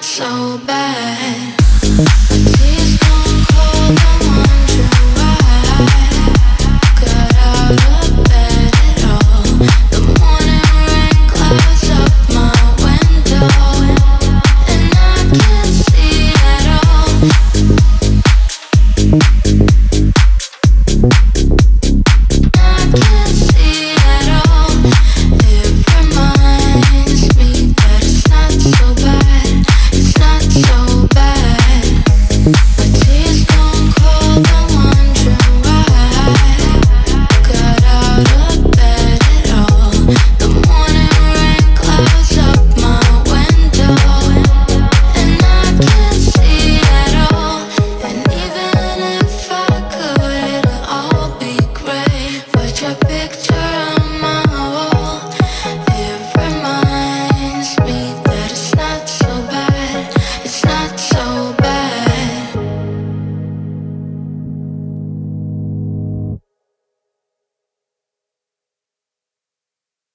So bad.